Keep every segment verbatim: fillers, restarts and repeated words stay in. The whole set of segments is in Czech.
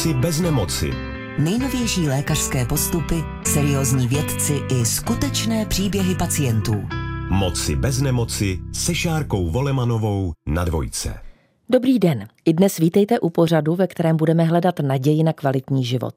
Moci bez nemoci. Nejnovější lékařské postupy, seriózní vědci i skutečné příběhy pacientů. Moci bez nemoci se Šárkou Volemanovou na Dvojce. Dobrý den. I dnes vítejte u pořadu, ve kterém budeme hledat naději na kvalitní život.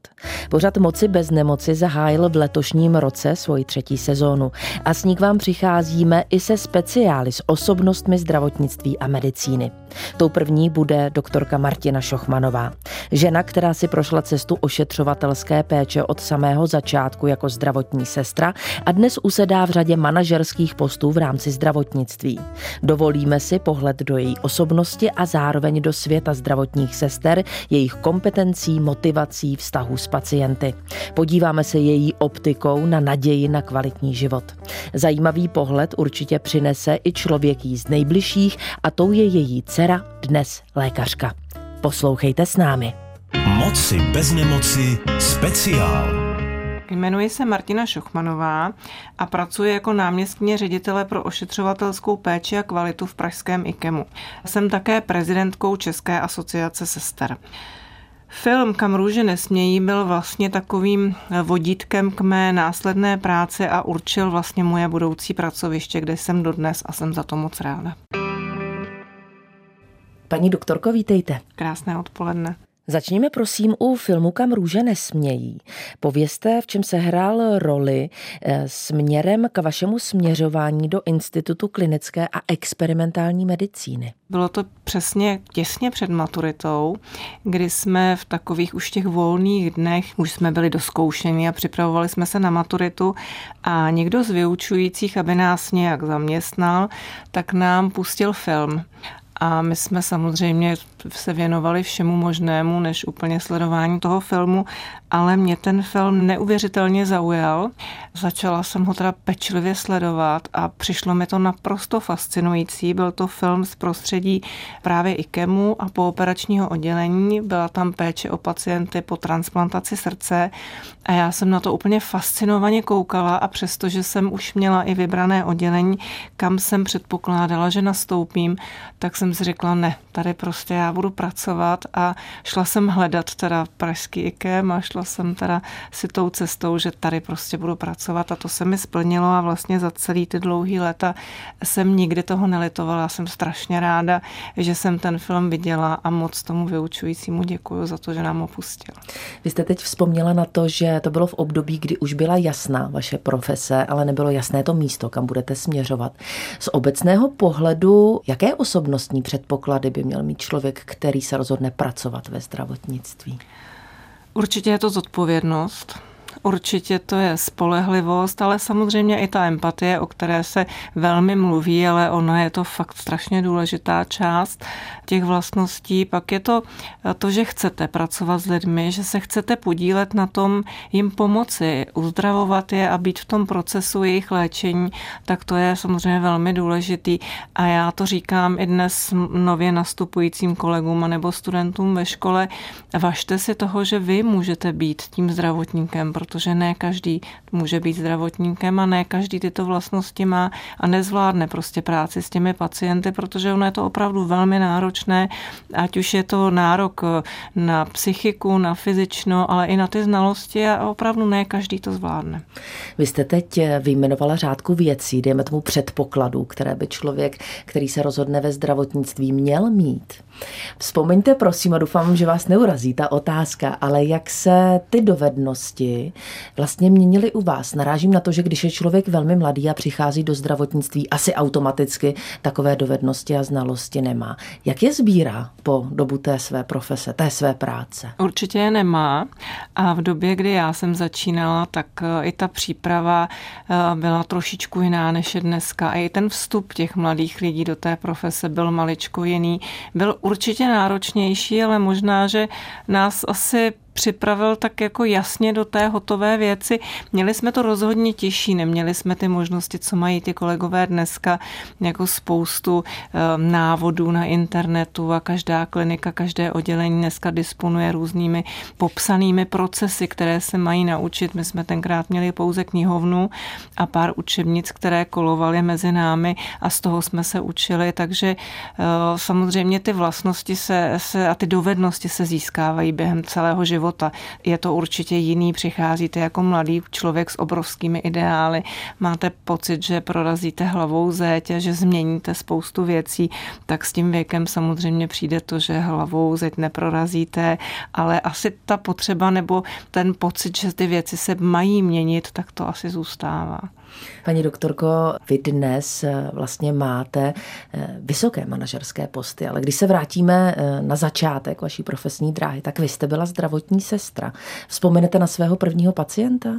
Pořad Moci bez nemoci zahájil v letošním roce svoji třetí sezónu a s ní k vám přicházíme i se speciály s osobnostmi zdravotnictví a medicíny. Tou první bude doktorka Martina Šochmanová. Žena, která si prošla cestu ošetřovatelské péče od samého začátku jako zdravotní sestra a dnes usedá v řadě manažerských postů v rámci zdravotnictví. Dovolíme si pohled do její osobnosti a zároveň do světa zdravotních sester, jejich kompetencí, motivací, vztahu s pacienty. Podíváme se její optikou na naději na kvalitní život. Zajímavý pohled určitě přinese i člověk jí z nejbližších a tou je její dcera, dnes lékařka. Poslouchejte s námi. Moci bez nemoci speciál. Jmenuji se Martina Šochmanová a pracuji jako náměstkyně ředitele pro ošetřovatelskou péči a kvalitu v pražském IKEMu. Jsem také prezidentkou České asociace sester. Film Kam růže nesmějí byl vlastně takovým vodítkem k mé následné práci a určil vlastně moje budoucí pracoviště, kde jsem dodnes a jsem za to moc ráda. Paní doktorko, vítejte. Krásné odpoledne. Začněme prosím u filmu Kam růže nesmějí. Povězte, v čem se hrál roli směrem k vašemu směřování do Institutu klinické a experimentální medicíny. Bylo to přesně těsně před maturitou, kdy jsme v takových už těch volných dnech, už jsme byli dozkoušeni a připravovali jsme se na maturitu a někdo z vyučujících, aby nás nějak zaměstnal, tak nám pustil film. A my jsme samozřejmě se věnovali všemu možnému, než úplně sledování toho filmu, ale mě ten film neuvěřitelně zaujal. Začala jsem ho teda pečlivě sledovat a přišlo mi to naprosto fascinující. Byl to film z prostředí právě IKEMu a pooperačního oddělení. Byla tam péče o pacienty po transplantaci srdce a já jsem na to úplně fascinovaně koukala a přestože jsem už měla i vybrané oddělení, kam jsem předpokládala, že nastoupím, tak jsem si řekla, ne, tady prostě já budu pracovat a šla jsem hledat teda pražský IKEM a šla jsem teda si tou cestou, že tady prostě budu pracovat a to se mi splnilo a vlastně za celý ty dlouhý léta jsem nikdy toho nelitovala. Jsem strašně ráda, že jsem ten film viděla a moc tomu vyučujícímu děkuju za to, že nám ho pustil. Vy jste teď vzpomněla na to, že to bylo v období, kdy už byla jasná vaše profese, ale nebylo jasné to místo, kam budete směřovat. Z obecného pohledu, jaké osobnostní předpoklady by měl mít člověk, který se rozhodne pracovat ve zdravotnictví? Určitě je to zodpovědnost, určitě to je spolehlivost, ale samozřejmě i ta empatie, o které se velmi mluví, ale ona je to fakt strašně důležitá část těch vlastností. Pak je to to, že chcete pracovat s lidmi, že se chcete podílet na tom, jim pomoci, uzdravovat je a být v tom procesu jejich léčení, tak to je samozřejmě velmi důležitý. A já to říkám i dnes nově nastupujícím kolegům nebo studentům ve škole, važte si toho, že vy můžete být tím zdravotníkem, protože ne každý může být zdravotníkem a ne každý tyto vlastnosti má a nezvládne prostě práci s těmi pacienty, protože ono je to opravdu velmi náročné, ať už je to nárok na psychiku, na fyzično, ale i na ty znalosti a opravdu ne každý to zvládne. Vy jste teď vyjmenovala řádku věcí, dejme tomu předpokladů, které by člověk, který se rozhodne ve zdravotnictví, měl mít. Vzpomeňte prosím, a doufám, že vás neurazí ta otázka, ale jak se ty dovednosti vlastně měnily u vás? Narážím na to, že když je člověk velmi mladý a přichází do zdravotnictví, asi automaticky takové dovednosti a znalosti nemá. Jak je sbírá po dobu té své profese, té své práce? Určitě je nemá a v době, kdy já jsem začínala, tak i ta příprava byla trošičku jiná než je dneska. A i ten vstup těch mladých lidí do té profese byl maličko jiný. Byl určitě náročnější, ale možná, že nás asi připravil tak jako jasně do té hotové věci. Měli jsme to rozhodně těžší, neměli jsme ty možnosti, co mají ty kolegové dneska, jako spoustu návodů na internetu a každá klinika, každé oddělení dneska disponuje různými popsanými procesy, které se mají naučit. My jsme tenkrát měli pouze knihovnu a pár učebnic, které kolovaly mezi námi a z toho jsme se učili, takže samozřejmě ty vlastnosti se, se a ty dovednosti se získávají během celého života. Je to určitě jiný, přicházíte jako mladý člověk s obrovskými ideály, máte pocit, že prorazíte hlavou zeď a že změníte spoustu věcí, tak s tím věkem samozřejmě přijde to, že hlavou zeď neprorazíte, ale asi ta potřeba nebo ten pocit, že ty věci se mají měnit, tak to asi zůstává. Paní doktorko, vy dnes vlastně máte vysoké manažerské posty, ale když se vrátíme na začátek vaší profesní dráhy, tak vy jste byla zdravotní sestra. Vzpomenete na svého prvního pacienta?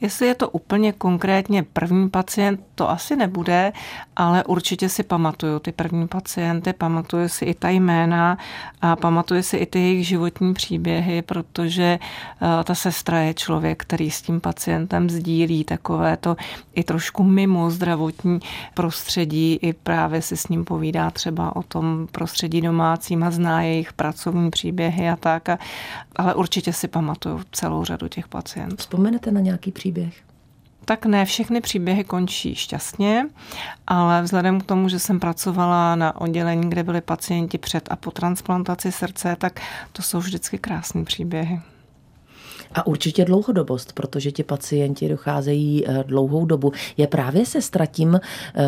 Jestli je to úplně konkrétně první pacient, to asi nebude, ale určitě si pamatuju ty první pacienty, pamatuju si i ta jména a pamatuju si i ty jejich životní příběhy, protože ta sestra je člověk, který s tím pacientem sdílí takové to i trošku mimo zdravotní prostředí, i právě si s ním povídá třeba o tom prostředí domácím a zná jejich pracovní příběhy a tak, a, ale určitě si pamatuju celou řadu těch pacientů. Vzpomenete na nějaké příběh? Tak ne, všechny příběhy končí šťastně, ale vzhledem k tomu, že jsem pracovala na oddělení, kde byli pacienti před a po transplantaci srdce, tak to jsou vždycky krásné příběhy. A určitě dlouhodobost, protože ti pacienti docházejí dlouhou dobu. Je právě sestra tím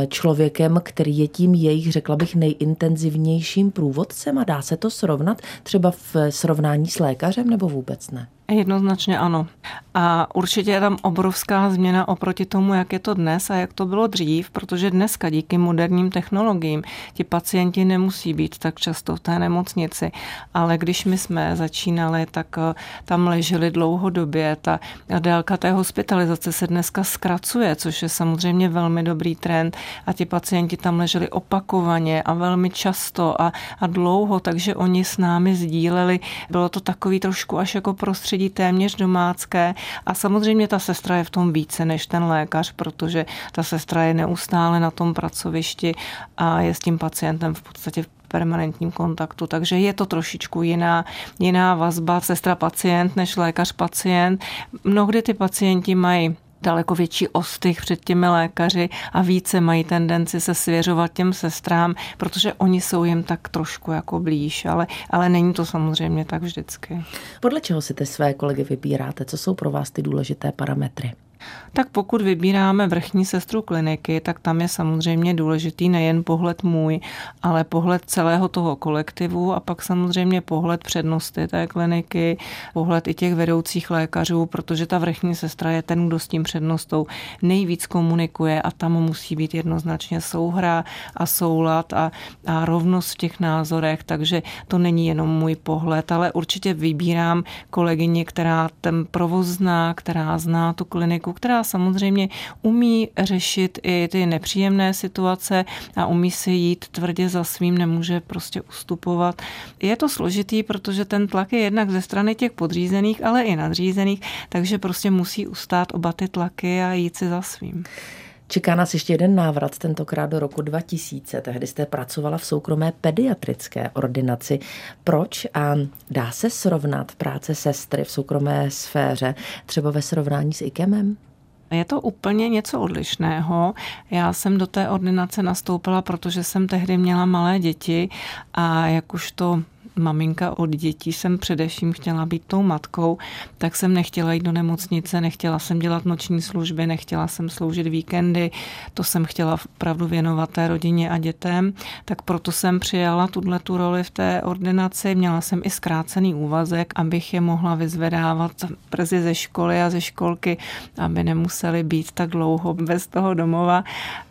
člověkem, který je tím jejich, řekla bych, nejintenzivnějším průvodcem a dá se to srovnat třeba v srovnání s lékařem nebo vůbec ne? Jednoznačně ano. A určitě je tam obrovská změna oproti tomu, jak je to dnes a jak to bylo dřív, protože dneska díky moderním technologiím ti pacienti nemusí být tak často v té nemocnici. Ale když my jsme začínali, tak tam leželi dlouhodobě. Ta délka té hospitalizace se dneska zkracuje, což je samozřejmě velmi dobrý trend. A ti pacienti tam leželi opakovaně a velmi často a, a dlouho, takže oni s námi sdíleli. Bylo to takový trošku až jako prostředí téměř domácké a samozřejmě ta sestra je v tom více než ten lékař, protože ta sestra je neustále na tom pracovišti a je s tím pacientem v podstatě v permanentním kontaktu, takže je to trošičku jiná, jiná vazba sestra-pacient než lékař-pacient. Mnohdy ty pacienti mají daleko větší ostych před těmi lékaři a více mají tendenci se svěřovat těm sestrám, protože oni jsou jim tak trošku jako blíž, ale, ale není to samozřejmě tak vždycky. Podle čeho si ty své kolegy vybíráte? Co jsou pro vás ty důležité parametry? Tak pokud vybíráme vrchní sestru kliniky, tak tam je samozřejmě důležitý nejen pohled můj, ale pohled celého toho kolektivu a pak samozřejmě pohled přednosti té kliniky, pohled i těch vedoucích lékařů, protože ta vrchní sestra je ten, kdo s tím přednostou nejvíc komunikuje a tam musí být jednoznačně souhra a soulad a, a rovnost v těch názorech, takže to není jenom můj pohled, ale určitě vybírám kolegyni, která ten provoz zná, která zná tu kliniku, která samozřejmě umí řešit i ty nepříjemné situace a umí si jít tvrdě za svým, nemůže prostě ustupovat. Je to složitý, protože ten tlak je jednak ze strany těch podřízených, ale i nadřízených, takže prostě musí ustát oba ty tlaky a jít si za svým. Čeká nás ještě jeden návrat, tentokrát do roku dva tisíce. Tehdy jste pracovala v soukromé pediatrické ordinaci. Proč? A dá se srovnat práce sestry v soukromé sféře třeba ve srovnání s IKEMem? Je to úplně něco odlišného. Já jsem do té ordinace nastoupila, protože jsem tehdy měla malé děti a jak už to maminka od dětí jsem především chtěla být tou matkou, tak jsem nechtěla jít do nemocnice, nechtěla jsem dělat noční služby, nechtěla jsem sloužit víkendy, to jsem chtěla opravdu věnovat té rodině a dětem, tak proto jsem přijala tu roli v té ordinaci, měla jsem i zkrácený úvazek, abych je mohla vyzvedávat brzy ze školy a ze školky, aby nemuseli být tak dlouho bez toho domova.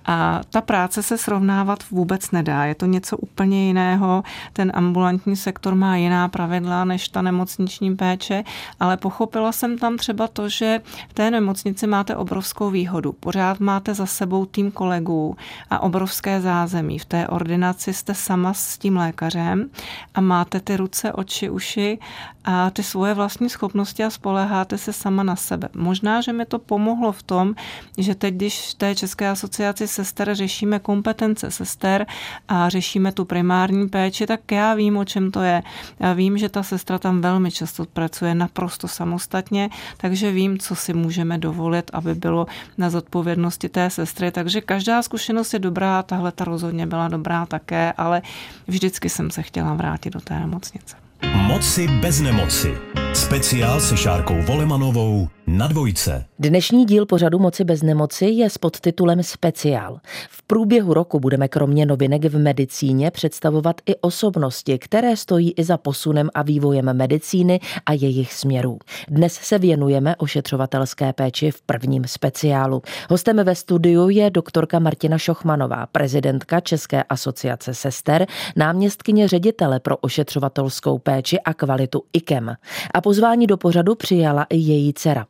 A ta práce se srovnávat vůbec nedá, je to něco úplně jiného, ten ambulantní sektor sektor má jiná pravidla než ta nemocniční péče, ale pochopila jsem tam třeba to, že v té nemocnici máte obrovskou výhodu. Pořád máte za sebou tým kolegů a obrovské zázemí. V té ordinaci jste sama s tím lékařem a máte ty ruce, oči, uši a ty svoje vlastní schopnosti a spoléháte se sama na sebe. Možná, že mi to pomohlo v tom, že teď, když v té České asociaci sester řešíme kompetence sester a řešíme tu primární péči, tak já vím, o čem to je. Já vím, že ta sestra tam velmi často pracuje naprosto samostatně, takže vím, co si můžeme dovolit, aby bylo na zodpovědnosti té sestry. Takže každá zkušenost je dobrá, tahle ta rozhodně byla dobrá také, ale vždycky jsem se chtěla vrátit do té nemocnice. Moci bez nemoci. Speciál se Šárkou Volemanovou na Dvojce. Dnešní díl pořadu Moci bez nemoci je s podtitulem Speciál. V průběhu roku budeme kromě novinek v medicíně představovat i osobnosti, které stojí i za posunem a vývojem medicíny a jejich směrů. Dnes se věnujeme ošetřovatelské péči v prvním speciálu. Hostem ve studiu je doktorka Martina Šochmanová, prezidentka České asociace sester, náměstkyně ředitele pro ošetřovatelskou péči a kvalitu I K E M. A pozvání do pořadu přijala i její dcera.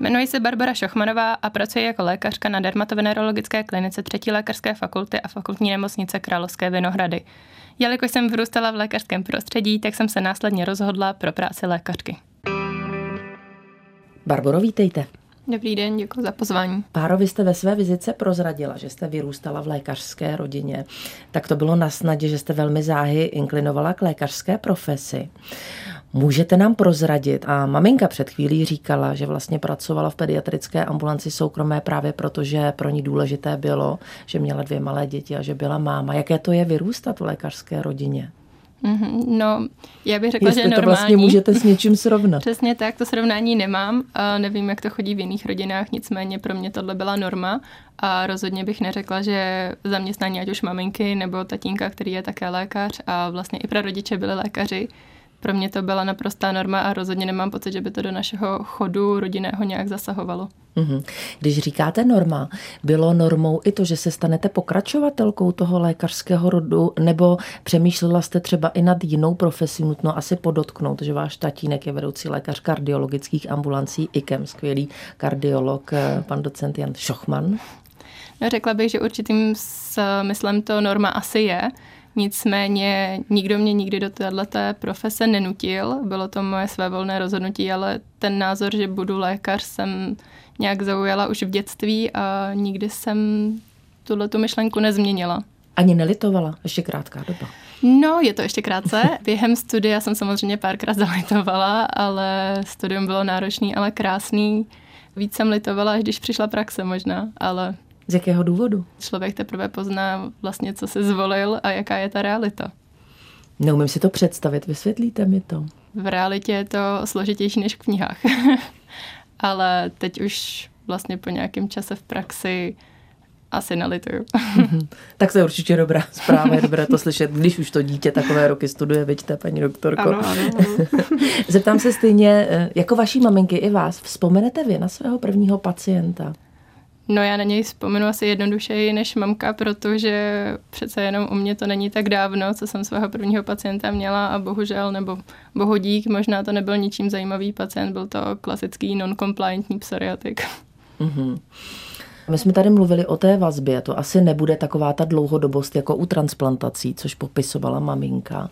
Jmenuji se Barbora Šochmanová a pracuji jako lékařka na dermatovenerologické klinice třetí lékařské fakulty a Fakultní nemocnice Královské Vinohrady. Jelikož jsem vyrůstala v lékařském prostředí, tak jsem se následně rozhodla pro práci lékařky. Barboro, vítejte. Dobrý den, děkuji za pozvání. Páro, vy jste ve své vizitce prozradila, že jste vyrůstala v lékařské rodině. Tak to bylo nasnadě, že jste velmi záhy inklinovala k lékařské profesi. Můžete nám prozradit, a maminka před chvílí říkala, že vlastně pracovala v pediatrické ambulanci soukromé právě proto, že pro ní důležité bylo, že měla dvě malé děti a že byla máma. Jaké to je vyrůstat v lékařské rodině? No, já bych řekla, jestli že normální. Jestli to vlastně můžete s něčím srovnat. Přesně tak, to srovnání nemám. A nevím, jak to chodí v jiných rodinách, nicméně pro mě tohle byla norma a rozhodně bych neřekla, že zaměstnání ať už maminky nebo tatínka, který je také lékař a vlastně i prarodiče byli lékaři, pro mě to byla naprostá norma a rozhodně nemám pocit, že by to do našeho chodu rodinného nějak zasahovalo. Když říkáte norma, bylo normou i to, že se stanete pokračovatelkou toho lékařského rodu, nebo přemýšlela jste třeba i nad jinou profesí? Nutno asi podotknout, že váš tatínek je vedoucí lékař kardiologických ambulancí I K E M, skvělý kardiolog, pan docent Jan Šochman. No, řekla bych, že určitým smyslem to norma asi je. Nicméně nikdo mě nikdy do této profese nenutil, bylo to moje svévolné rozhodnutí, ale ten názor, že budu lékař, jsem nějak zaujala už v dětství a nikdy jsem tuhletu myšlenku nezměnila. Ani nelitovala? Ještě krátká doba. No, je to ještě krátce. Během studia jsem samozřejmě párkrát zalitovala, ale studium bylo náročný, ale krásný. Víc jsem litovala, až když přišla praxe možná, ale... Z jakého důvodu? Člověk teprve pozná vlastně, co se zvolil a jaká je ta realita. Neumím si to představit, vysvětlíte mi to. V realitě je to složitější než v knihách. Ale teď už vlastně po nějakém čase v praxi asi nelituju. Tak to je určitě dobrá zpráva, je dobré to slyšet, když už to dítě takové roky studuje, vidíte, paní doktorko. Ano, ano. Zeptám se stejně, jako vaší maminky i vás, vzpomenete vy na svého prvního pacienta? No, já na něj vzpomenu asi jednodušeji než mamka, protože přece jenom u mě to není tak dávno, co jsem svého prvního pacienta měla a bohužel, nebo bohudík, možná to nebyl ničím zajímavý pacient, byl to klasický non-compliantní psoriatik. Mm-hmm. My jsme tady mluvili o té vazbě, to asi nebude taková ta dlouhodobost jako u transplantací, což popisovala maminka.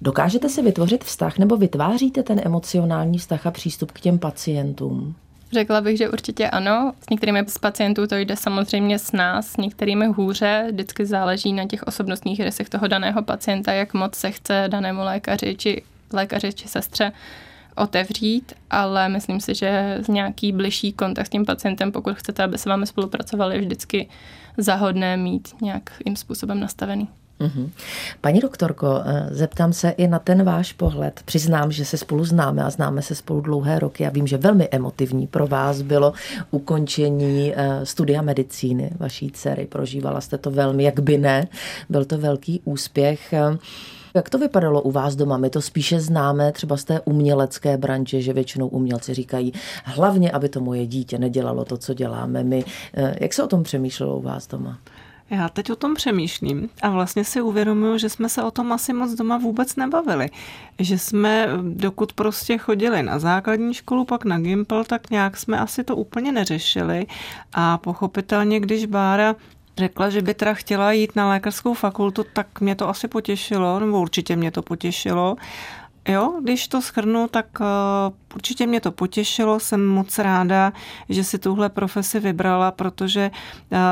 Dokážete si vytvořit vztah nebo vytváříte ten emocionální vztah a přístup k těm pacientům? Řekla bych, že určitě ano. S některými z pacientů to jde samozřejmě s nás, s některými hůře. Vždycky záleží na těch osobnostních rysech toho daného pacienta, jak moc se chce danému lékaři či lékaři či sestře otevřít, ale myslím si, že nějaký bližší kontakt s tím pacientem, pokud chcete, aby s vámi spolupracovali, je vždycky zahodné mít nějakým způsobem nastavený. Paní doktorko, zeptám se i na ten váš pohled. Přiznám, že se spolu známe a známe se spolu dlouhé roky. Já vím, že velmi emotivní pro vás bylo ukončení studia medicíny vaší dcery. Prožívala jste to velmi, jak by ne. Byl to velký úspěch. Jak to vypadalo u vás doma? My to spíše známe třeba z té umělecké branže, že většinou umělci říkají hlavně, aby to moje dítě nedělalo to, co děláme my. Jak se o tom přemýšlelo u vás doma? Já teď o tom přemýšlím a vlastně si uvědomuju, že jsme se o tom asi moc doma vůbec nebavili. Že jsme, dokud prostě chodili na základní školu, pak na gympl, tak nějak jsme asi to úplně neřešili. A pochopitelně, když Bára řekla, že by teda chtěla jít na lékařskou fakultu, tak mě to asi potěšilo, nebo určitě mě to potěšilo. Jo, když to shrnu, tak určitě mě to potěšilo, jsem moc ráda, že si tuhle profesi vybrala, protože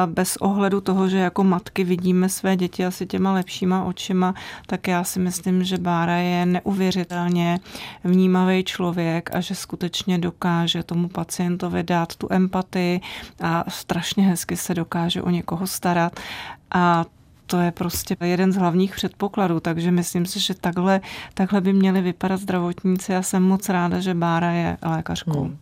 bez ohledu toho, že jako matky vidíme své děti asi těma lepšíma očima, tak já si myslím, že Bára je neuvěřitelně vnímavý člověk a že skutečně dokáže tomu pacientovi dát tu empatii a strašně hezky se dokáže o někoho starat. A to je prostě jeden z hlavních předpokladů, takže myslím si, že takhle, takhle by měly vypadat zdravotníci a jsem moc ráda, že Bára je lékařkou. Hmm.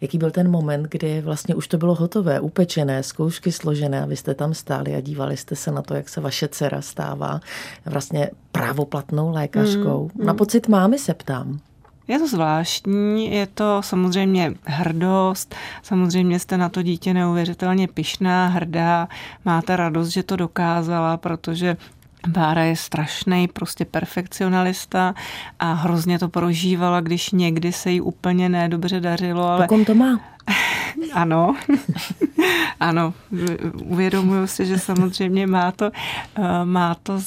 Jaký byl ten moment, kdy vlastně už to bylo hotové, upečené, zkoušky složené a vy jste tam stáli a dívali jste se na to, jak se vaše dcera stává vlastně právoplatnou lékařkou? Hmm. Na pocit mámy se ptám. Je to zvláštní, je to samozřejmě hrdost, samozřejmě jste na to dítě neuvěřitelně pyšná, hrdá, máte radost, že to dokázala, protože Bára je strašnej, prostě perfekcionalista a hrozně to prožívala, když někdy se jí úplně nedobře dařilo. Ale... Takom to má. Ano, ano, uvědomuju si, že samozřejmě má to, má to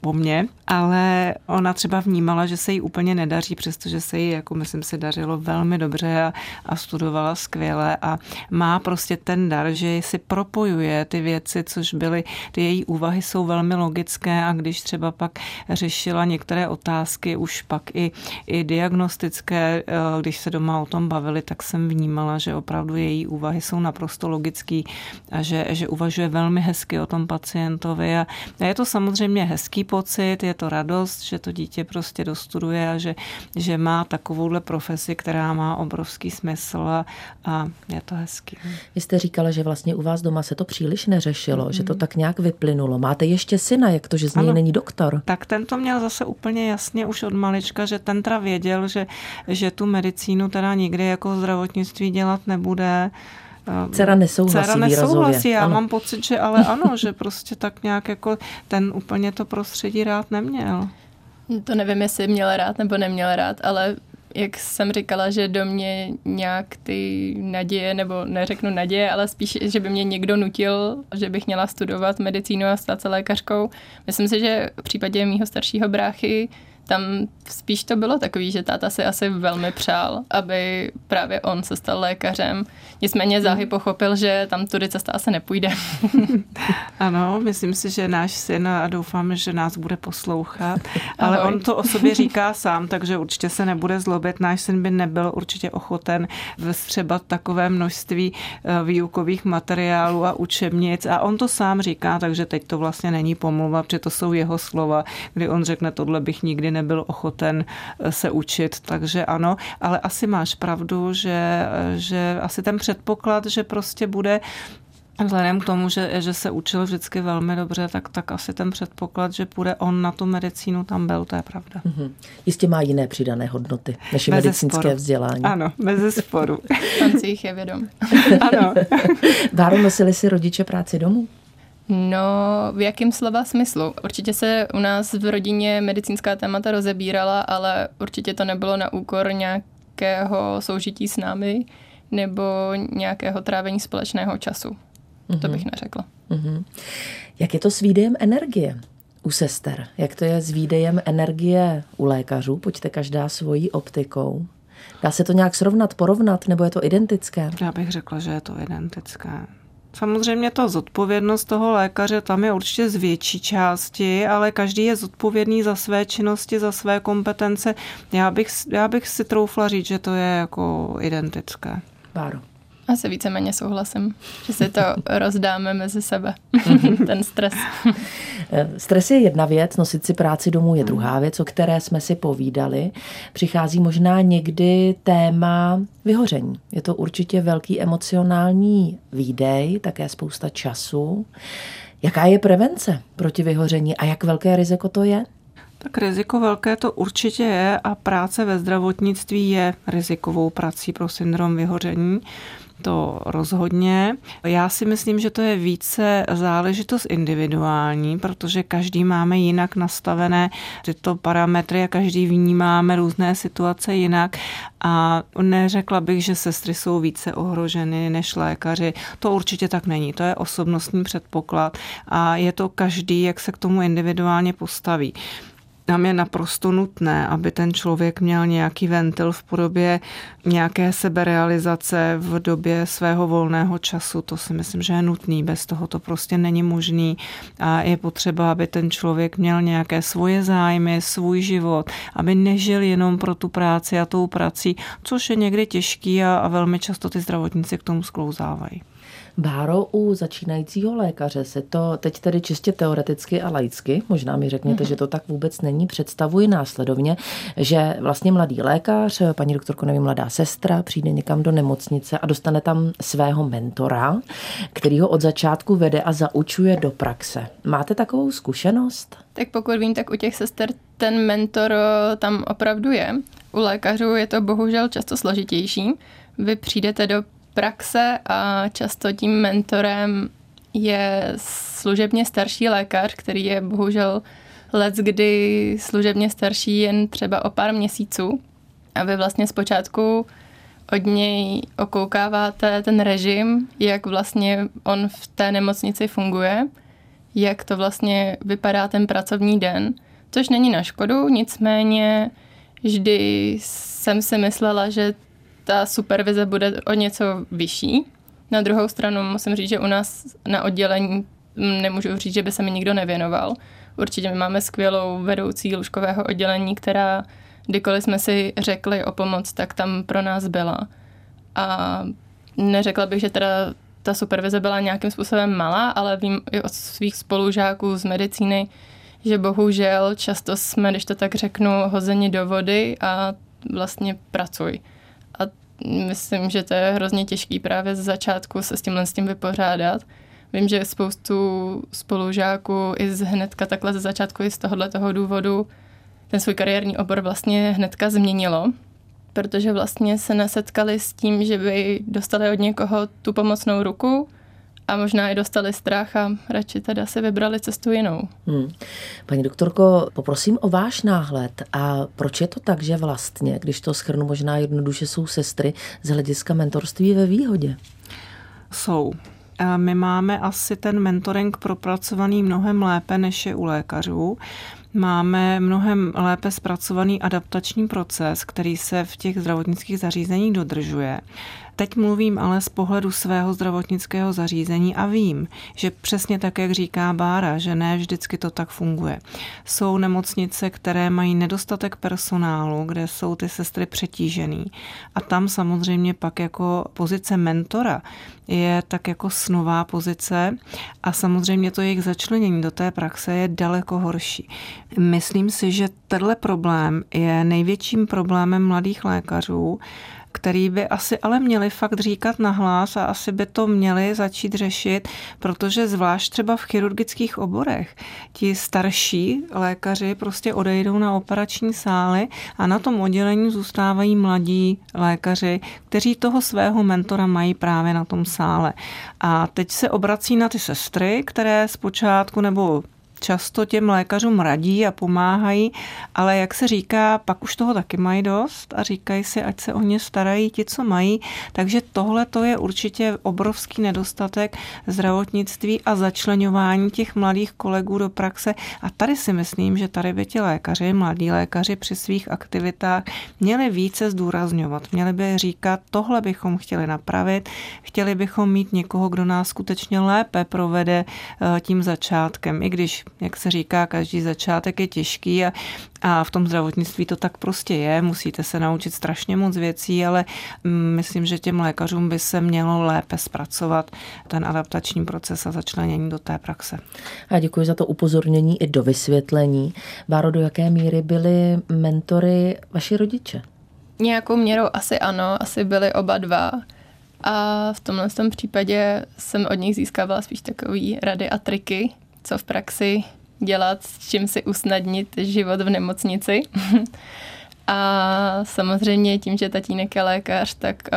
po mně, ale ona třeba vnímala, že se jí úplně nedaří, přestože se jí, jako myslím si, dařilo velmi dobře a, a studovala skvěle a má prostě ten dar, že si propojuje ty věci, což byly, ty její úvahy jsou velmi logické a když třeba pak řešila některé otázky, už pak i, i diagnostické, když se doma o tom bavili, tak jsem vnímala, že opravdu její úvahy jsou naprosto logický a že, že uvažuje velmi hezky o tom pacientovi a je to samozřejmě hezký pocit, je to radost, že to dítě prostě dostuduje a že, že má takovouhle profesi, která má obrovský smysl a, a je to hezký. Vy jste říkala, že vlastně u vás doma se to příliš neřešilo, mm. že to tak nějak vyplynulo. Máte ještě syna, jak to, že z něj ano, není doktor? Tak ten to měl zase úplně jasně už od malička, že ten teda věděl, že, že tu medicínu teda nikdy jako zdravotnictví dělat nebude. Dcera nesouhlasí, Dcera nesouhlasí já ano. Mám pocit, že ale ano, že prostě tak nějak jako ten úplně to prostředí rád neměl. To nevím, jestli měl rád nebo neměl rád, ale jak jsem říkala, že do mě nějak ty naděje, nebo neřeknu naděje, ale spíš, že by mě někdo nutil, že bych měla studovat medicínu a stát se lékařkou. Myslím si, že v případě mýho staršího bráchy tam spíš to bylo takový, že táta si asi velmi přál, aby právě on se stal lékařem. Nicméně záhy pochopil, že tam tudy cesta asi nepůjde. Ano, myslím si, že náš syn a doufám, že nás bude poslouchat, ale ahoj. On to o sobě říká sám, takže určitě se nebude zlobit. Náš syn by nebyl určitě ochoten vstřebat takové množství výukových materiálů a učebnic a on to sám říká, takže teď to vlastně není pomluva, protože to jsou jeho slova, kdy on řekne, tohle bych nikdy nebyl ochoten se učit, takže ano, ale asi máš pravdu, že, že asi ten předpoklad, že prostě bude vzhledem k tomu, že, že se učil vždycky velmi dobře, tak, tak asi ten předpoklad, že půjde on na tu medicínu, tam byl, to je pravda. Mm-hmm. Jistě má jiné přidané hodnoty, než je medicínské vzdělání. Ano, bezesporu. On si jich je vědom. Ano. Váro, nosili si rodiče práci domů? No, v jakém slova smyslu? Určitě se u nás v rodině medicínská témata rozebírala, ale určitě to nebylo na úkor nějakého soužití s námi nebo nějakého trávení společného času. Mm-hmm. To bych neřekla. Mm-hmm. Jak je to s výdejem energie u sester? Jak to je s výdejem energie u lékařů? Pojďte každá svojí optikou. Dá se to nějak srovnat, porovnat, nebo je to identické? Já bych řekla, že je to identické. Samozřejmě ta zodpovědnost toho lékaře tam je určitě z větší části, ale každý je zodpovědný za své činnosti, za své kompetence. Já bych, já bych si troufla říct, že to je jako identické. Báro. Asi víceméně souhlasím, že si to rozdáme mezi sebe, ten stres. Stres je jedna věc, nosit si práci domů je druhá věc, o které jsme si povídali. Přichází možná někdy téma vyhoření. Je to určitě velký emocionální výdej, také spousta času. Jaká je prevence proti vyhoření a jak velké riziko to je? Tak riziko velké to určitě je a práce ve zdravotnictví je rizikovou prací pro syndrom vyhoření. to rozhodně. Já si myslím, že to je více záležitost individuální, protože každý máme jinak nastavené tyto parametry a každý vnímáme různé situace jinak a neřekla bych, že sestry jsou více ohroženy než lékaři. To určitě tak není, to je osobnostní předpoklad a je to každý, jak se k tomu individuálně postaví. Tam je naprosto nutné, aby ten člověk měl nějaký ventil v podobě nějaké seberealizace v době svého volného času. To si myslím, že je nutný. Bez toho to prostě není možný. A je potřeba, aby ten člověk měl nějaké svoje zájmy, svůj život, aby nežil jenom pro tu práci a tou prací, což je někdy těžký a, a velmi často ty zdravotníci k tomu sklouzávají. Báro, u začínajícího lékaře se to teď tedy čistě teoreticky a laicky, možná mi řekněte, že to tak vůbec není, představuji následovně, že vlastně mladý lékař, paní doktorko, nevím, mladá sestra, přijde někam do nemocnice a dostane tam svého mentora, který ho od začátku vede a zaučuje do praxe. Máte takovou zkušenost? Tak pokud vím, tak u těch sester ten mentor tam opravdu je. U lékařů je to bohužel často složitější. Vy přijdete do praxe a často tím mentorem je služebně starší lékař, který je bohužel leckdy služebně starší jen třeba o pár měsíců. A vy vlastně zpočátku od něj okoukáváte ten režim, jak vlastně on v té nemocnici funguje, jak to vlastně vypadá ten pracovní den, což není na škodu, nicméně vždy jsem si myslela, že ta supervize bude o něco vyšší. Na druhou stranu musím říct, že u nás na oddělení nemůžu říct, že by se mi nikdo nevěnoval. Určitě my máme skvělou vedoucí lůžkového oddělení, která kdykoliv jsme si řekli o pomoc, tak tam pro nás byla. A neřekla bych, že teda ta supervize byla nějakým způsobem malá, ale vím i od svých spolužáků z medicíny, že bohužel často jsme, když to tak řeknu, hozeni do vody a vlastně pracuj. A myslím, že to je hrozně těžký právě z začátku se s tímhle s tím vypořádat. Vím, že spoustu spolužáků i z hnedka takhle ze začátku i z tohohle toho důvodu ten svůj kariérní obor vlastně hnedka změnilo, protože vlastně se nesetkali s tím, že by dostali od někoho tu pomocnou ruku a možná i dostali strach a radši teda si vybrali cestu jinou. Hmm. Paní doktorko, poprosím o váš náhled a proč je to tak, že vlastně, když to shrnu možná jednoduše, jsou sestry z hlediska mentorství ve výhodě? Jsou. My máme asi ten mentoring propracovaný mnohem lépe, než je u lékařů. Máme mnohem lépe zpracovaný adaptační proces, který se v těch zdravotnických zařízeních dodržuje. Teď mluvím ale z pohledu svého zdravotnického zařízení a vím, že přesně tak, jak říká Bára, že ne vždycky to tak funguje. Jsou nemocnice, které mají nedostatek personálu, kde jsou ty sestry přetížený. A tam samozřejmě pak jako pozice mentora je tak jako snová pozice a samozřejmě to jejich začlenění do té praxe je daleko horší. Myslím si, že tenhle problém je největším problémem mladých lékařů, který by asi ale měli fakt říkat nahlas a asi by to měli začít řešit, protože zvlášť třeba v chirurgických oborech ti starší lékaři prostě odejdou na operační sály a na tom oddělení zůstávají mladí lékaři, kteří toho svého mentora mají právě na tom sále. A teď se obrací na ty sestry, které zpočátku nebo často těm lékařům radí a pomáhají, ale jak se říká, pak už toho taky mají dost a říkají si, ať se o ně starají ti, co mají. Takže tohle to je určitě obrovský nedostatek zdravotnictví a začleňování těch mladých kolegů do praxe. A tady si myslím, že tady by ti lékaři, mladí lékaři při svých aktivitách měli více zdůrazňovat. Měli by říkat, tohle bychom chtěli napravit, chtěli bychom mít někoho, kdo nás skutečně lépe provede tím začátkem, i když jak se říká, každý začátek je těžký a, a v tom zdravotnictví to tak prostě je. Musíte se naučit strašně moc věcí, ale myslím, že těm lékařům by se mělo lépe zpracovat ten adaptační proces a začlenění do té praxe. A děkuji za to upozornění i do vysvětlení. Báro, do jaké míry byli mentory vaši rodiče? Nějakou měrou asi ano, asi byli oba dva. A v tomhle tom případě jsem od nich získávala spíš takový rady a triky, co v praxi dělat, s čím si usnadnit život v nemocnici. A A samozřejmě tím, že tatínek je lékař, tak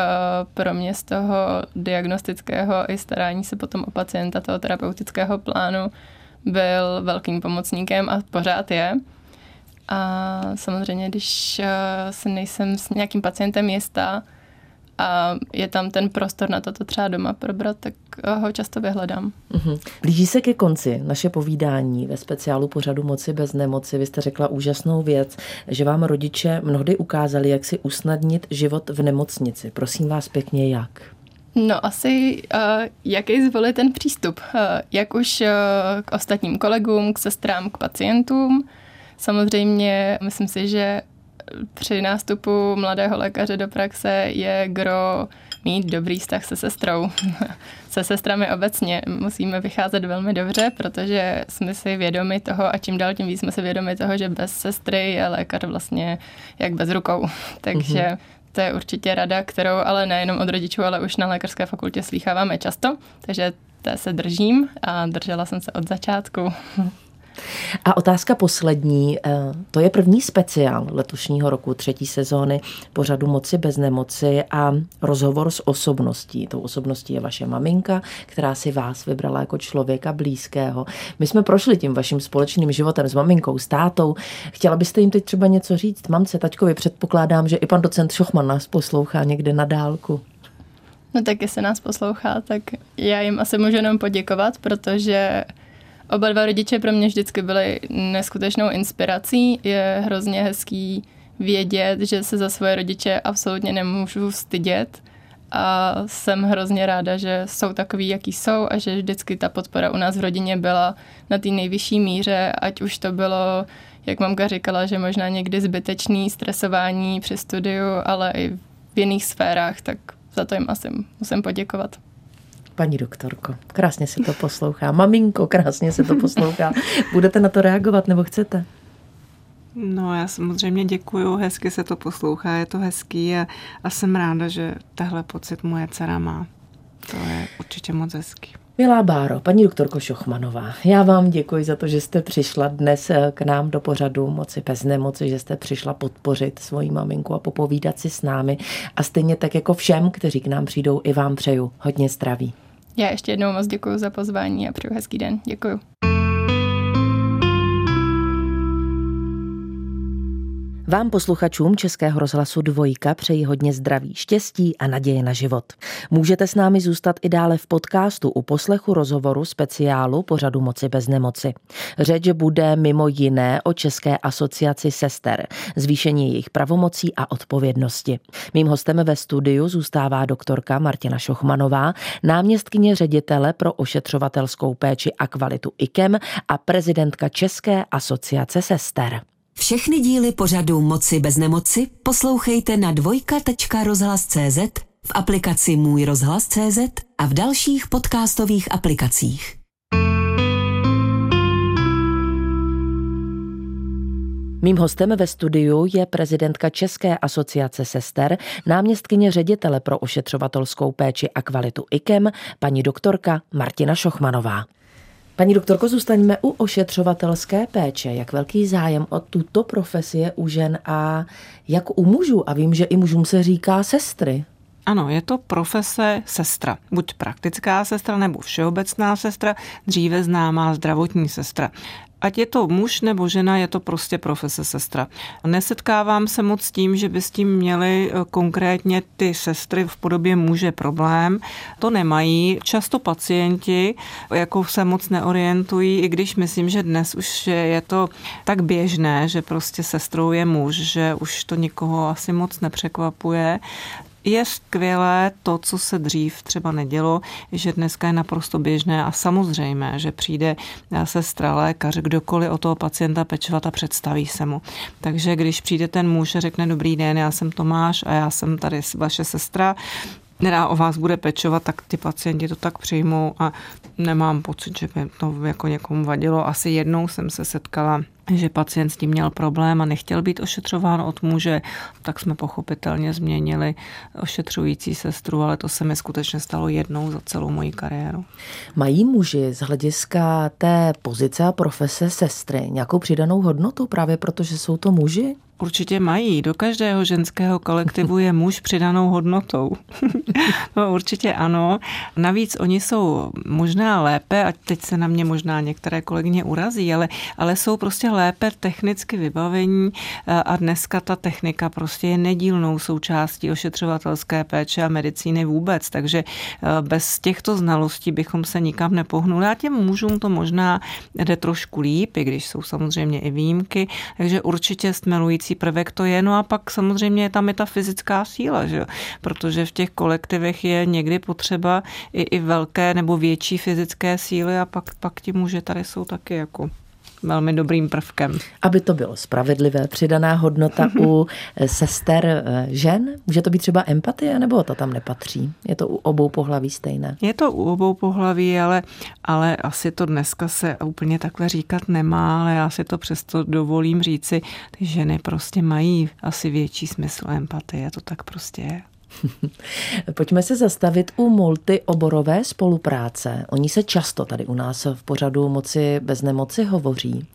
pro mě z toho diagnostického i starání se potom o pacienta, toho terapeutického plánu, byl velkým pomocníkem a pořád je. A samozřejmě, když se nejsem s nějakým pacientem jistá a je tam ten prostor na toto třeba doma probrat, tak ho často vyhledám. Mm-hmm. Blíží se ke konci naše povídání ve speciálu pořadu Moci bez nemoci. Vy jste řekla úžasnou věc, že vám rodiče mnohdy ukázali, jak si usnadnit život v nemocnici. Prosím vás pěkně, jak? No asi, uh, jaký zvolit ten přístup. Uh, jak už uh, k ostatním kolegům, k sestrám, k pacientům. Samozřejmě myslím si, že při nástupu mladého lékaře do praxe je gro mít dobrý vztah se sestrou. Se sestrami obecně musíme vycházet velmi dobře, protože jsme si vědomi toho a čím dál tím víc jsme si vědomi toho, že bez sestry je lékař vlastně jak bez rukou. Takže mm-hmm. to je určitě rada, kterou ale nejenom od rodičů, ale už na lékařské fakultě slýcháváme často, takže té se držím a držela jsem se od začátku. A otázka poslední, to je první speciál letošního roku, třetí sezóny pořadu Moci bez nemoci a rozhovor s osobností. Tou osobností je vaše maminka, která si vás vybrala jako člověka blízkého. My jsme prošli tím vaším společným životem s maminkou, s tátou. Chtěla byste jim teď třeba něco říct? Mamce, taťkovi, předpokládám, že i pan docent Šochman nás poslouchá někde na dálku. No tak jestli nás poslouchá, tak já jim asi můžu jenom poděkovat, protože oba dva rodiče pro mě vždycky byli neskutečnou inspirací. Je hrozně hezký vědět, že se za svoje rodiče absolutně nemůžu stydět a jsem hrozně ráda, že jsou takový, jaký jsou a že vždycky ta podpora u nás v rodině byla na té nejvyšší míře, ať už to bylo, jak mamka říkala, že možná někdy zbytečný stresování při studiu, ale i v jiných sférách, tak za to jim asi musím poděkovat. Paní doktorko, krásně se to poslouchá. Maminko, krásně se to poslouchá. Budete na to reagovat, nebo chcete? No, já samozřejmě děkuju, hezky se to poslouchá, je to hezký a, a jsem ráda, že tahle pocit moje dcera má. To je určitě moc hezký. Milá Báro, paní doktorko Šochmanová, já vám děkuji za to, že jste přišla dnes k nám do pořadu Moci bez nemoci, že jste přišla podpořit svoji maminku a popovídat si s námi. A stejně tak jako všem, kteří k nám přijdou, i vám přeju hodně zdraví. Já ještě jednou moc děkuji za pozvání a přeju hezký den. Děkuji. Vám posluchačům Českého rozhlasu Dvojka přeji hodně zdraví, štěstí a naděje na život. Můžete s námi zůstat i dále v podcastu u poslechu rozhovoru speciálu pořadu Moci bez nemoci. Řeč bude mimo jiné o České asociaci sester, zvýšení jejich pravomocí a odpovědnosti. Mým hostem ve studiu zůstává doktorka Martina Šochmanová, náměstkyně ředitele pro ošetřovatelskou péči a kvalitu I K E M a prezidentka České asociace sester. Všechny díly pořadu Moci bez nemoci poslouchejte na dvojka tečka rozhlas tečka cé zet, v aplikaci Můj rozhlas tečka cé zet a v dalších podcastových aplikacích. Mým hostem ve studiu je prezidentka České asociace sester, náměstkyně ředitele pro ošetřovatelskou péči a kvalitu I K E M, paní doktorka Martina Šochmanová. Paní doktorko, zůstaňme u ošetřovatelské péče. Jak velký zájem o tuto profesi je u žen a jak u mužů? A vím, že i mužům se říká sestry. Ano, je to profese sestra. Buď praktická sestra nebo všeobecná sestra, dříve známá zdravotní sestra. Ať je to muž nebo žena, je to prostě profese sestra. Nesetkávám se moc s tím, že by s tím měly konkrétně ty sestry v podobě muže problém. To nemají. Často pacienti jako se moc neorientují, i když myslím, že dnes už je to tak běžné, že prostě sestrou je muž, že už to nikoho asi moc nepřekvapuje. Je skvělé to, co se dřív třeba nedělo, že dneska je naprosto běžné a samozřejmé, že přijde sestra, lékař, kdokoliv o toho pacienta pečovat a představí se mu. Takže když přijde ten muž a řekne dobrý den, já jsem Tomáš a já jsem tady vaše sestra, která o vás bude pečovat, tak ty pacienti to tak přijmou a nemám pocit, že by to jako někomu vadilo. Asi jednou jsem se setkala, že pacient s tím měl problém a nechtěl být ošetřován od muže, tak jsme pochopitelně změnili ošetřující sestru, ale to se mi skutečně stalo jednou za celou moji kariéru. Mají muži z hlediska té pozice a profese sestry nějakou přidanou hodnotu právě proto, že jsou to muži? Určitě mají. Do každého ženského kolektivu je muž přidanou hodnotou. No, určitě ano. Navíc oni jsou možná lépe, a teď se na mě možná některé kolegyně urazí, ale, ale jsou prostě lépe technicky vybavení a dneska ta technika prostě je nedílnou součástí ošetřovatelské péče a medicíny vůbec, takže bez těchto znalostí bychom se nikam nepohnuli. A těm mužům to možná jde trošku líp, i když jsou samozřejmě i výjimky, takže určitě stmelující prvek to je, no a pak samozřejmě tam je ta fyzická síla, že? Protože v těch kolektivech je někdy potřeba i, i velké nebo větší fyzické síly a pak, pak ti muže tady jsou taky jako velmi dobrým prvkem. Aby to bylo spravedlivé, přidaná hodnota u sester žen, může to být třeba empatie, nebo to tam nepatří? Je to u obou pohlaví stejné? Je to u obou pohlaví, ale, ale asi to dneska se úplně takhle říkat nemá, ale já si to přesto dovolím říci, ty ženy prostě mají asi větší smysl empatie, to tak prostě je. Pojďme se zastavit u multioborové spolupráce. O ní se často tady u nás v pořadu Moci bez nemoci hovoří.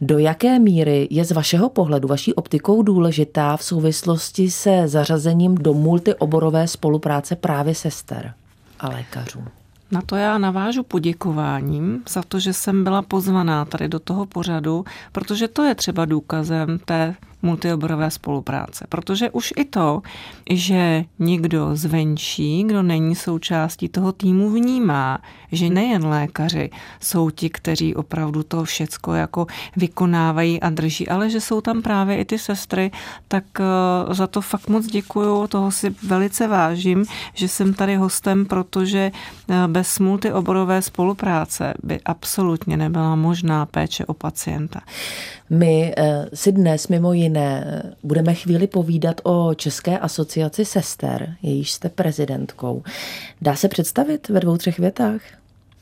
Do jaké míry je z vašeho pohledu, vaší optikou důležitá v souvislosti se zařazením do multioborové spolupráce právě sester a lékařů? Na to já navážu poděkováním za to, že jsem byla pozvaná tady do toho pořadu, protože to je třeba důkazem té multioborové spolupráce. Protože už i to, že někdo zvenčí, kdo není součástí toho týmu, vnímá, že nejen lékaři jsou ti, kteří opravdu to všecko jako vykonávají a drží, ale že jsou tam právě i ty sestry, tak za to fakt moc děkuju, toho si velice vážím, že jsem tady hostem, protože bez multioborové spolupráce by absolutně nebyla možná péče o pacienta. My si dnes mimo jiné budeme chvíli povídat o České asociaci sester, jejíž jste prezidentkou. Dá se představit ve dvou, třech větách?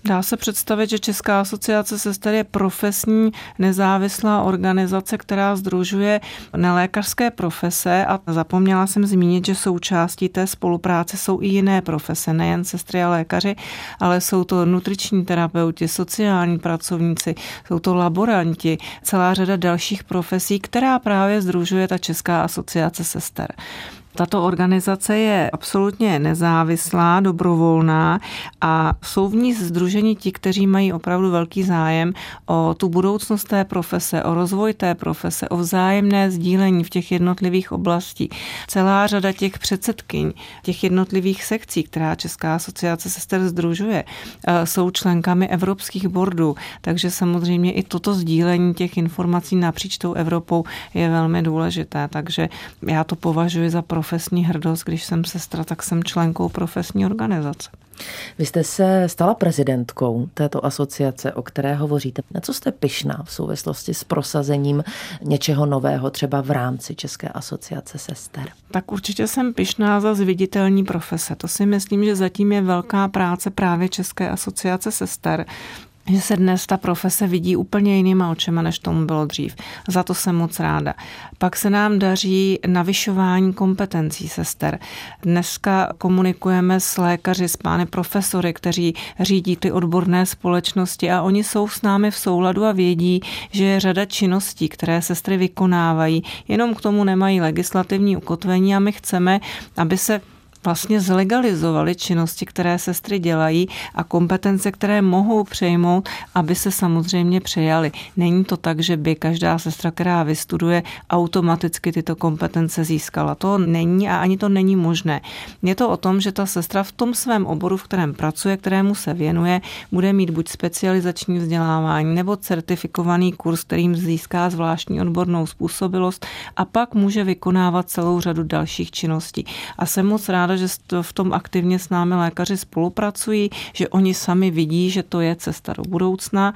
Dá se představit, že Česká asociace sester je profesní nezávislá organizace, která sdružuje nelékařské profese a zapomněla jsem zmínit, že součástí té spolupráce jsou i jiné profese, nejen sestry a lékaři, ale jsou to nutriční terapeuti, sociální pracovníci, jsou to laboranti, celá řada dalších profesí, která právě sdružuje ta Česká asociace sester. Tato organizace je absolutně nezávislá, dobrovolná a jsou v ní sdruženi ti, kteří mají opravdu velký zájem o tu budoucnost té profese, o rozvoj té profese, o vzájemné sdílení v těch jednotlivých oblastí. Celá řada těch předsedkyň, těch jednotlivých sekcí, která Česká asociace sester sdružuje, jsou členkami evropských bordů, takže samozřejmě i toto sdílení těch informací napříč tou Evropou je velmi důležité, takže já to považuji za profesionální profesní hrdost. Když jsem sestra, tak jsem členkou profesní organizace. Vy jste se stala prezidentkou této asociace, o které hovoříte. Na co jste pyšná v souvislosti s prosazením něčeho nového, třeba v rámci České asociace sester? Tak určitě jsem pyšná za zviditelní profese. To si myslím, že zatím je velká práce právě České asociace sester, že se dnes ta profese vidí úplně jinýma očima, než tomu bylo dřív. Za to jsem moc ráda. Pak se nám daří navyšování kompetencí sester. Dneska komunikujeme s lékaři, s pány profesory, kteří řídí ty odborné společnosti a oni jsou s námi v souladu a vědí, že je řada činností, které sestry vykonávají, jenom k tomu nemají legislativní ukotvení a my chceme, aby se vlastně zlegalizovaly činnosti, které sestry dělají a kompetence, které mohou přejmout, aby se samozřejmě přejaly. Není to tak, že by každá sestra, která vystuduje, automaticky tyto kompetence získala. To není a ani to není možné. Je to o tom, že ta sestra v tom svém oboru, v kterém pracuje, kterému se věnuje, bude mít buď specializační vzdělávání nebo certifikovaný kurz, kterým získá zvláštní odbornou způsobilost a pak může vykonávat celou řadu dalších činností. A jsem moc ráda, že v tom aktivně s námi lékaři spolupracují, že oni sami vidí, že to je cesta do budoucna,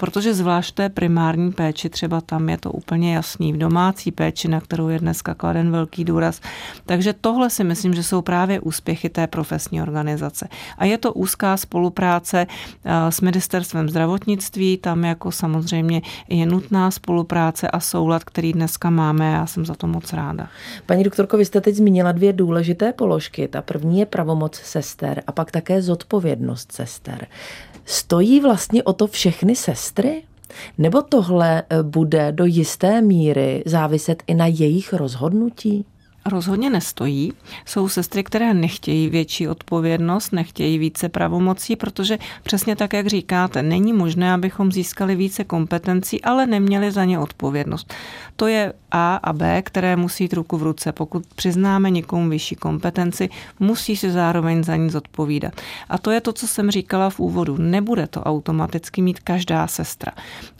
protože zvlášť té primární péči, třeba tam je to úplně jasný, v domácí péči, na kterou je dneska kladen velký důraz. Takže tohle si myslím, že jsou právě úspěchy té profesní organizace. A je to úzká spolupráce s ministerstvem zdravotnictví, tam jako samozřejmě je nutná spolupráce a soulad, který dneska máme, já jsem za to moc ráda. Paní doktorko, vy jste teď zmínila dvě důležité položky. Ta první je pravomoc sester a pak také zodpovědnost sester. Stojí vlastně o to všechny sestry? Nebo tohle bude do jisté míry záviset i na jejich rozhodnutí? Rozhodně nestojí. Jsou sestry, které nechtějí větší odpovědnost, nechtějí více pravomocí, protože přesně tak, jak říkáte, není možné, abychom získali více kompetencí, ale neměli za ně odpovědnost. To je A a B, které musí jít ruku v ruce. Pokud přiznáme někomu vyšší kompetenci, musí si zároveň za ní zodpovídat. A to je to, co jsem říkala v úvodu. Nebude to automaticky mít každá sestra.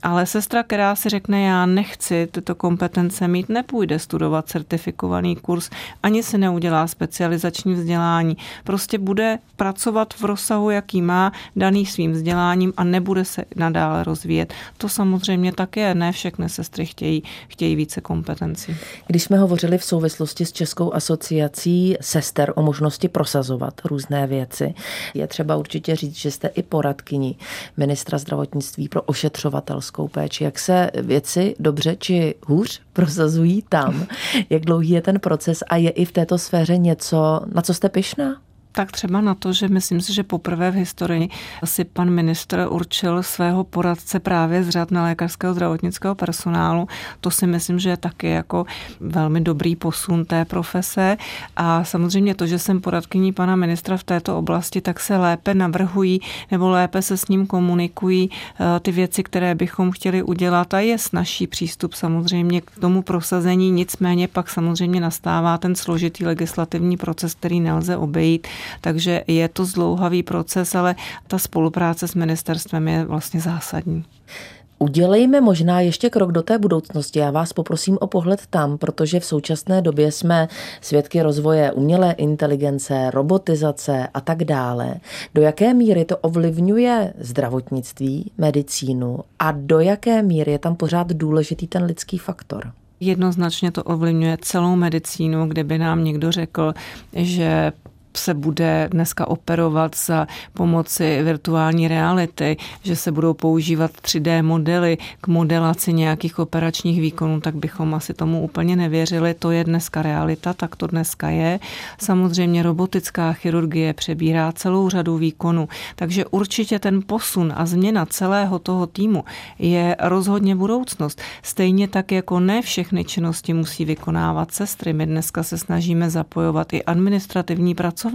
Ale sestra, která si řekne, já nechci tyto kompetence mít, nepůjde studovat certifikovaný kurz, ani se neudělá specializační vzdělání. Prostě bude pracovat v rozsahu, jaký má, daný svým vzděláním a nebude se nadále rozvíjet. To samozřejmě také ne všechny sestry chtějí, chtějí více kompetencí. Když jsme hovořili v souvislosti s Českou asociací sester o možnosti prosazovat různé věci, je třeba určitě říct, že jste i poradkyní ministra zdravotnictví pro ošetřovatelskou péči. Jak se věci dobře či hůř prosazují tam? Jak dlouhý je ten proces? A je i v této sféře něco, na co jste pyšná? Tak třeba na to, že myslím si, že poprvé v historii si pan ministr určil svého poradce právě z řad nelékařského zdravotnického personálu. To si myslím, že je taky jako velmi dobrý posun té profese. A samozřejmě to, že jsem poradkyní pana ministra v této oblasti, tak se lépe navrhují nebo lépe se s ním komunikují ty věci, které bychom chtěli udělat. A je snazší přístup samozřejmě k tomu prosazení. Nicméně pak samozřejmě nastává ten složitý legislativní proces, který nelze obejít. Takže je to zdlouhavý proces, ale ta spolupráce s ministerstvem je vlastně zásadní. Udělejme možná ještě krok do té budoucnosti. Já vás poprosím o pohled tam, protože v současné době jsme svědky rozvoje umělé inteligence, robotizace a tak dále. Do jaké míry to ovlivňuje zdravotnictví, medicínu a do jaké míry je tam pořád důležitý ten lidský faktor? Jednoznačně to ovlivňuje celou medicínu, kde by nám někdo řekl, že se bude dneska operovat za pomoci virtuální reality, že se budou používat tři dé modely k modelaci nějakých operačních výkonů, tak bychom asi tomu úplně nevěřili. To je dneska realita, tak to dneska je. Samozřejmě robotická chirurgie přebírá celou řadu výkonů, takže určitě ten posun a změna celého toho týmu je rozhodně budoucnost. Stejně tak, jako ne všechny činnosti musí vykonávat sestry. My dneska se snažíme zapojovat i administrativní pracovníky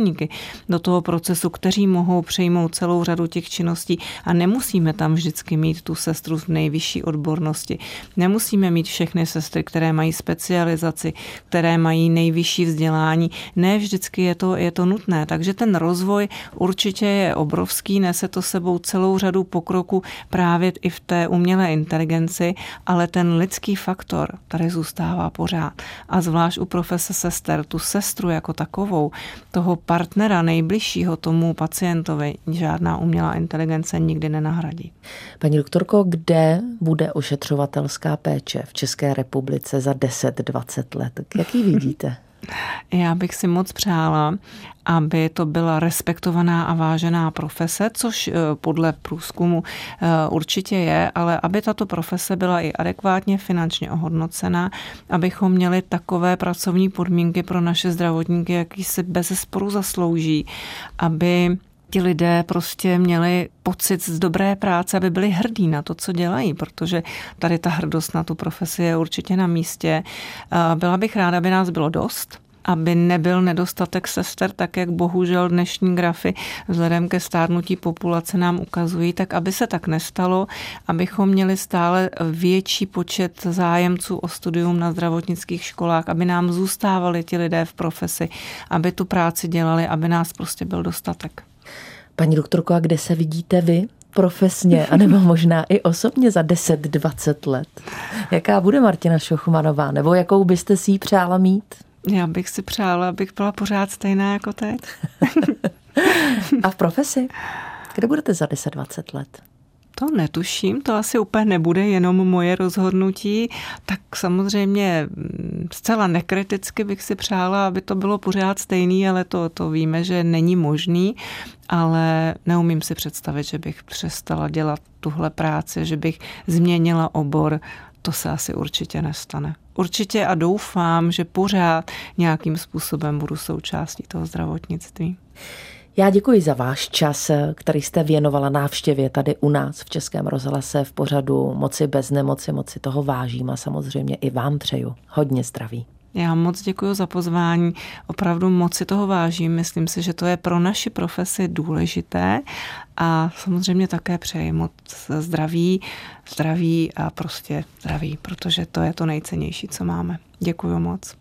do toho procesu, kteří mohou přejmout celou řadu těch činností a nemusíme tam vždycky mít tu sestru v nejvyšší odbornosti. Nemusíme mít všechny sestry, které mají specializaci, které mají nejvyšší vzdělání. Ne vždycky je to, je to nutné, takže ten rozvoj určitě je obrovský, nese to sebou celou řadu pokroku právě i v té umělé inteligenci, ale ten lidský faktor tady zůstává pořád. A zvlášť u profese sester, tu sestru jako takovou, toho partnera nejbližšího tomu pacientovi žádná umělá inteligence nikdy nenahradí. Paní doktorko, kde bude ošetřovatelská péče v České republice za deset dvacet let? Jak ji vidíte? Já bych si moc přála, aby to byla respektovaná a vážená profese, což podle průzkumu určitě je, ale aby tato profese byla i adekvátně finančně ohodnocena, abychom měli takové pracovní podmínky pro naše zdravotníky, jaký si bezesporu zaslouží, aby ti lidé prostě měli pocit z dobré práce, aby byli hrdí na to, co dělají, protože tady ta hrdost na tu profesi je určitě na místě. Byla bych ráda, aby nás bylo dost, aby nebyl nedostatek sester, tak jak bohužel dnešní grafy vzhledem ke stárnutí populace nám ukazují, tak aby se tak nestalo, abychom měli stále větší počet zájemců o studium na zdravotnických školách, aby nám zůstávali ti lidé v profesi, aby tu práci dělali, aby nás prostě byl dostatek. Paní doktorko, a kde se vidíte vy profesně, anebo možná i osobně za deset dvacet let? Jaká bude Martina Šochmanová, nebo jakou byste si ji přála mít? Já bych si přála, abych byla pořád stejná jako teď. A v profesi? Kde budete za deset dvacet let? To netuším, to asi úplně nebude jenom moje rozhodnutí, tak samozřejmě zcela nekriticky bych si přála, aby to bylo pořád stejný, ale to, to víme, že není možný, ale neumím si představit, že bych přestala dělat tuhle práci, že bych změnila obor, to se asi určitě nestane. Určitě a doufám, že pořád nějakým způsobem budu součástí toho zdravotnictví. Já děkuji za váš čas, který jste věnovala návštěvě tady u nás v Českém rozhlase v pořadu Moci bez nemoci. Moc si toho vážím a samozřejmě i vám přeju hodně zdraví. Já moc děkuji za pozvání. Opravdu moc si toho vážím. Myslím si, že to je pro naši profesi důležité a samozřejmě také přeji moc zdraví, zdraví a prostě zdraví, protože to je to nejcennější, co máme. Děkuji moc.